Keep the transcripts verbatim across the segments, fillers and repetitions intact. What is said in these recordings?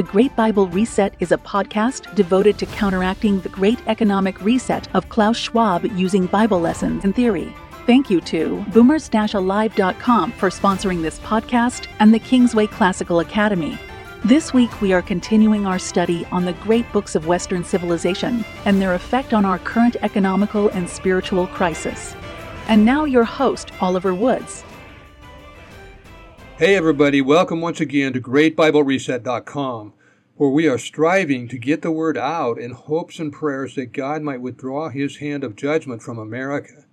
The Great Bible Reset is a podcast devoted to counteracting the Great Economic Reset of Klaus Schwab using Bible lessons and theory. Thank you to boomers dash alive dot com for sponsoring this podcast and the Kingsway Classical Academy. This week we are continuing our study on the great books of Western civilization and their effect on our current economical and spiritual crisis. And now your host, Oliver Woods. Hey everybody, welcome once again to Great Bible Reset dot com, where we are striving to get the word out in hopes and prayers that God might withdraw his hand of judgment from America.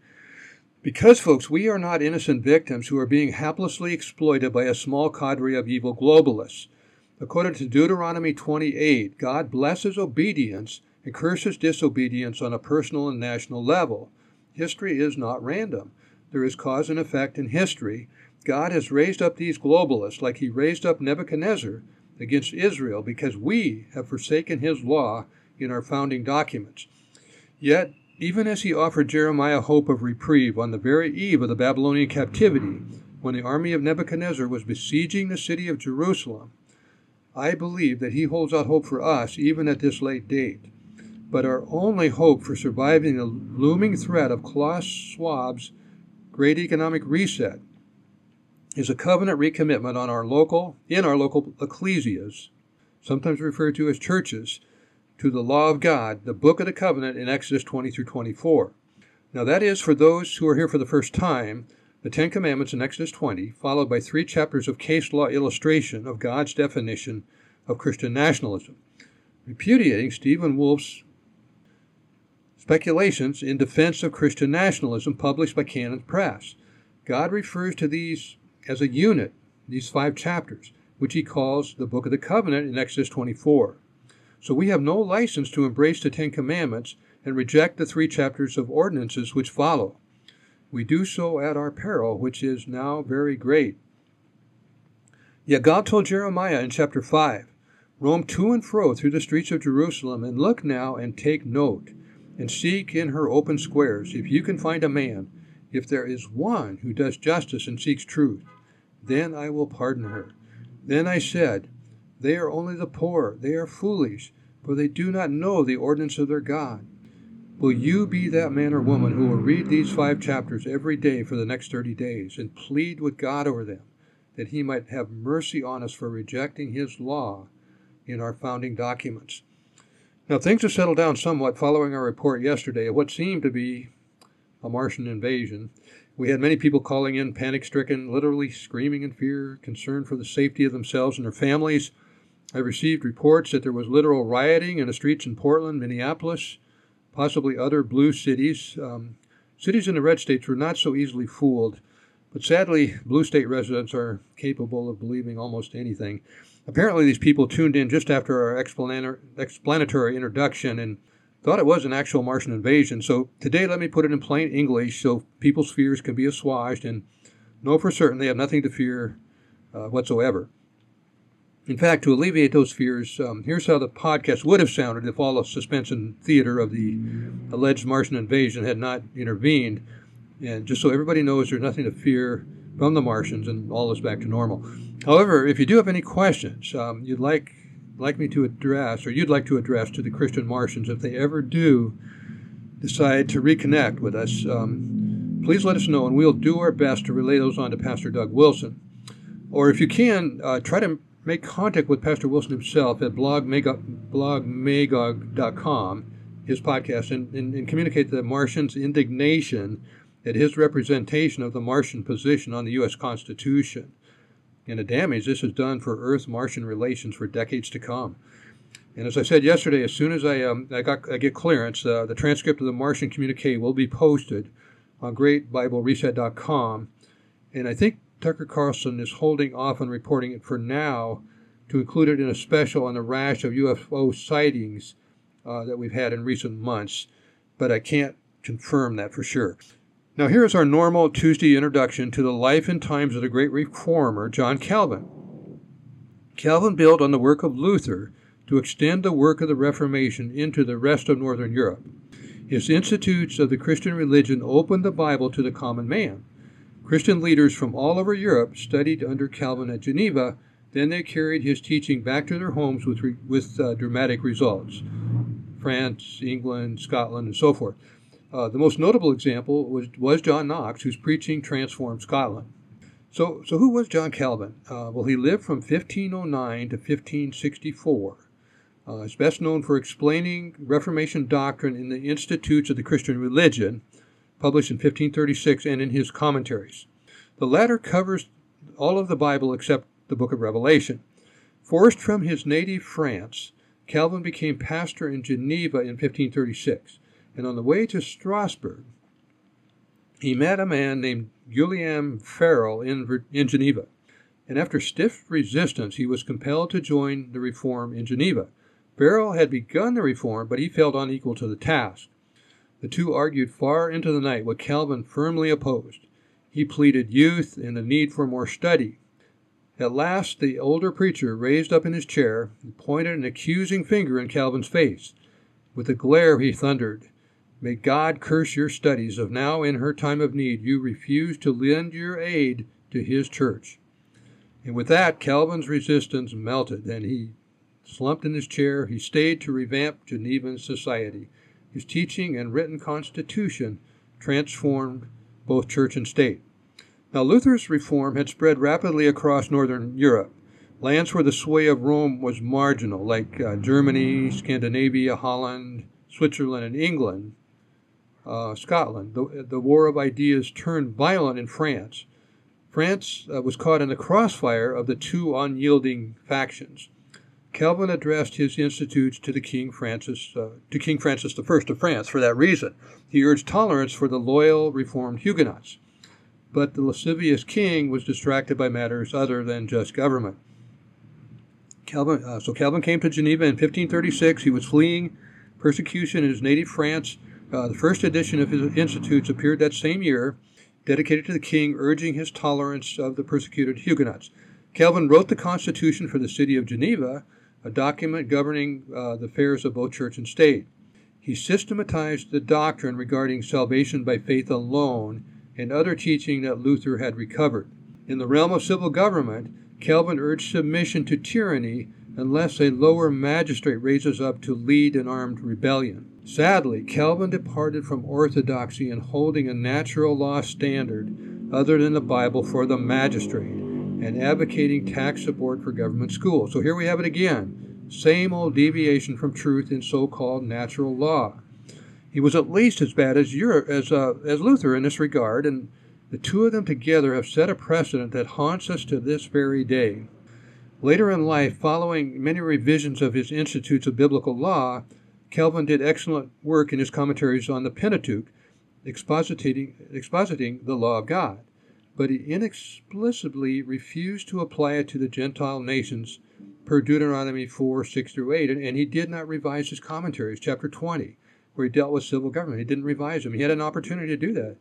Because, folks, we are not innocent victims who are being haplessly exploited by a small cadre of evil globalists. According to Deuteronomy twenty-eight, God blesses obedience and curses disobedience on a personal and national level. History is not random. There is cause and effect in history. God has raised up these globalists like he raised up Nebuchadnezzar against Israel because we have forsaken his law in our founding documents. Yet, even as he offered Jeremiah hope of reprieve on the very eve of the Babylonian captivity, when the army of Nebuchadnezzar was besieging the city of Jerusalem, I believe that he holds out hope for us even at this late date. But our only hope for surviving the looming threat of Klaus Schwab's Great Economic Reset is a covenant recommitment on our local, in our local ecclesias, sometimes referred to as churches, to the law of God, the book of the covenant in Exodus twenty through twenty-four. Now that is, for those who are here for the first time, the Ten Commandments in Exodus twenty, followed by three chapters of case law illustration of God's definition of Christian nationalism, repudiating Stephen Wolfe's speculations in defense of Christian nationalism published by Canon Press. God refers to these as a unit, these five chapters, which he calls the Book of the Covenant in Exodus twenty-four. So we have no license to embrace the Ten Commandments and reject the three chapters of ordinances which follow. We do so at our peril, which is now very great. Yet God told Jeremiah in chapter five, roam to and fro through the streets of Jerusalem, and look now and take note, and seek in her open squares, if you can find a man, if there is one who does justice and seeks truth, then I will pardon her. Then I said, they are only the poor, they are foolish, for they do not know the ordinance of their God. Will you be that man or woman who will read these five chapters every day for the next thirty days and plead with God over them, that he might have mercy on us for rejecting his law in our founding documents? Now things have settled down somewhat following our report yesterday of what seemed to be a Martian invasion. We had many people calling in panic-stricken, literally screaming in fear, concerned for the safety of themselves and their families. I received reports that there was literal rioting in the streets in Portland, Minneapolis, possibly other blue cities. Um, cities in the red states were not so easily fooled, but sadly, blue state residents are capable of believing almost anything. Apparently, these people tuned in just after our explanar- explanatory introduction and thought it was an actual Martian invasion. So today, let me put it in plain English so people's fears can be assuaged and know for certain they have nothing to fear uh, whatsoever. In fact, to alleviate those fears, um, here's how the podcast would have sounded if all the suspense and theater of the alleged Martian invasion had not intervened. And just so everybody knows, there's nothing to fear from the Martians and all is back to normal. However, if you do have any questions um, you'd like like me to address, or you'd like to address to the Christian Martians if they ever do decide to reconnect with us, um, please let us know and we'll do our best to relay those on to Pastor Doug Wilson. Or if you can, uh, try to make contact with Pastor Wilson himself at blog magog dot com, his podcast, and, and, and communicate the Martians' indignation at his representation of the Martian position on the U S Constitution and the damage this has done for Earth-Martian relations for decades to come. And as I said yesterday, as soon as I um, I, got, I get clearance, uh, the transcript of the Martian communique will be posted on great bible reset dot com, and I think Tucker Carlson is holding off on reporting it for now to include it in a special on the rash of U F O sightings uh, that we've had in recent months, but I can't confirm that for sure. Now here is our normal Tuesday introduction to the life and times of the great reformer, John Calvin. Calvin built on the work of Luther to extend the work of the Reformation into the rest of Northern Europe. His Institutes of the Christian Religion opened the Bible to the common man. Christian leaders from all over Europe studied under Calvin at Geneva, Then they carried his teaching back to their homes with, re with uh, dramatic results. France, England, Scotland, and so forth. Uh, the most notable example was, was John Knox, whose preaching transformed Scotland. So, so who was John Calvin? Uh, well, he lived from fifteen oh nine to fifteen sixty-four. Uh, he's best known for explaining Reformation doctrine in the Institutes of the Christian Religion, published in fifteen thirty-six, and in his commentaries. The latter covers all of the Bible except the book of Revelation. Forced from his native France, Calvin became pastor in Geneva in fifteen thirty-six, and on the way to Strasbourg, he met a man named Guillaume Farrell in, in Geneva, and after stiff resistance, he was compelled to join the Reform in Geneva. Farrell had begun the Reform, but he felt unequal to the task. The two argued far into the night what Calvin firmly opposed. He pleaded youth and the need for more study. At last, the older preacher raised up in his chair and pointed an accusing finger in Calvin's face. With a glare, he thundered, "May God curse your studies if now in her time of need you refuse to lend your aid to his church." And with that, Calvin's resistance melted, and he slumped in his chair. He stayed to revamp Genevan society. His teaching and written constitution transformed both church and state. Now, Luther's reform had spread rapidly across northern Europe. Lands where the sway of Rome was marginal, like uh, Germany, Scandinavia, Holland, Switzerland, and England, uh, Scotland. The, the war of ideas turned violent in France. France uh, was caught in the crossfire of the two unyielding factions. Calvin addressed his institutes to the King Francis, uh, to King Francis the First of France. For that reason, he urged tolerance for the loyal Reformed Huguenots. But the lascivious king was distracted by matters other than just government. Calvin, uh, so Calvin came to Geneva in fifteen thirty-six. He was fleeing persecution in his native France. Uh, the first edition of his Institutes appeared that same year, dedicated to the king, urging his tolerance of the persecuted Huguenots. Calvin wrote the constitution for the city of Geneva, a document governing uh, the affairs of both church and state. He systematized the doctrine regarding salvation by faith alone and other teaching that Luther had recovered. In the realm of civil government, Calvin urged submission to tyranny unless a lower magistrate raises up to lead an armed rebellion. Sadly, Calvin departed from orthodoxy in holding a natural law standard other than the Bible for the magistrate and advocating tax support for government schools. So here we have it again, same old deviation from truth in so-called natural law. He was at least as bad as, Europe, as, uh, as Luther in this regard, and the two of them together have set a precedent that haunts us to this very day. Later in life, following many revisions of his Institutes of Biblical Law, Calvin did excellent work in his commentaries on the Pentateuch, expositing, expositing the law of God, but he inexplicably refused to apply it to the Gentile nations per Deuteronomy four, six through eight, and, and he did not revise his commentaries, chapter twenty. Where he dealt with civil government. He didn't revise them. He had an opportunity to do that,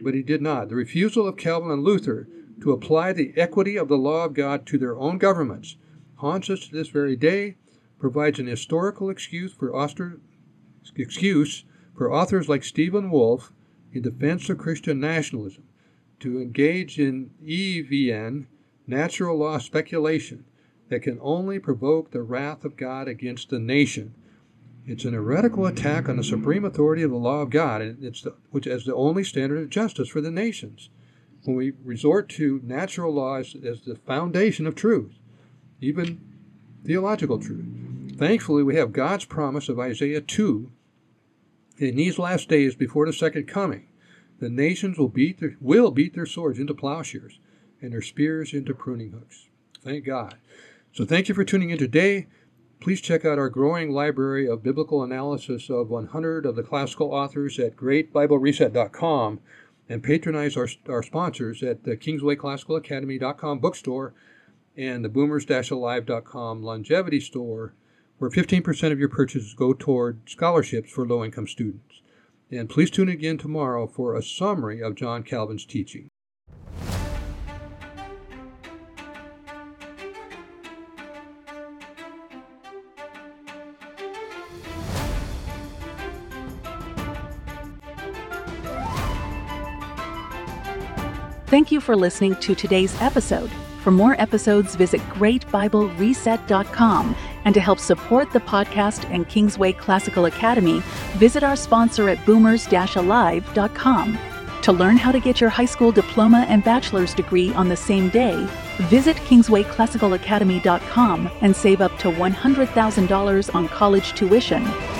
but he did not. The refusal of Calvin and Luther to apply the equity of the law of God to their own governments haunts us to this very day, provides an historical excuse for, author, excuse for authors like Stephen Wolfe in defense of Christian nationalism to engage in E V N, natural law speculation, that can only provoke the wrath of God against the nation. It's an heretical attack on the supreme authority of the law of God, and it's the, which as the only standard of justice for the nations. When we resort to natural law as, as the foundation of truth, even theological truth. Thankfully, we have God's promise of Isaiah two. In these last days before the second coming, the nations will beat their, will beat their swords into plowshares and their spears into pruning hooks. Thank God. So thank you for tuning in today. Please check out our growing library of biblical analysis of one hundred of the classical authors at Great Bible Reset dot com and patronize our, our sponsors at the Kingsway Classical Academy dot com bookstore and the boomers dash alive dot com longevity store, where fifteen percent of your purchases go toward scholarships for low-income students. And please tune in again tomorrow for a summary of John Calvin's teaching. Thank you for listening to today's episode. For more episodes, visit Great Bible Reset dot com. And to help support the podcast and Kingsway Classical Academy, visit our sponsor at boomers dash alive dot com. To learn how to get your high school diploma and bachelor's degree on the same day, visit Kingsway Classical Academy dot com and save up to one hundred thousand dollars on college tuition.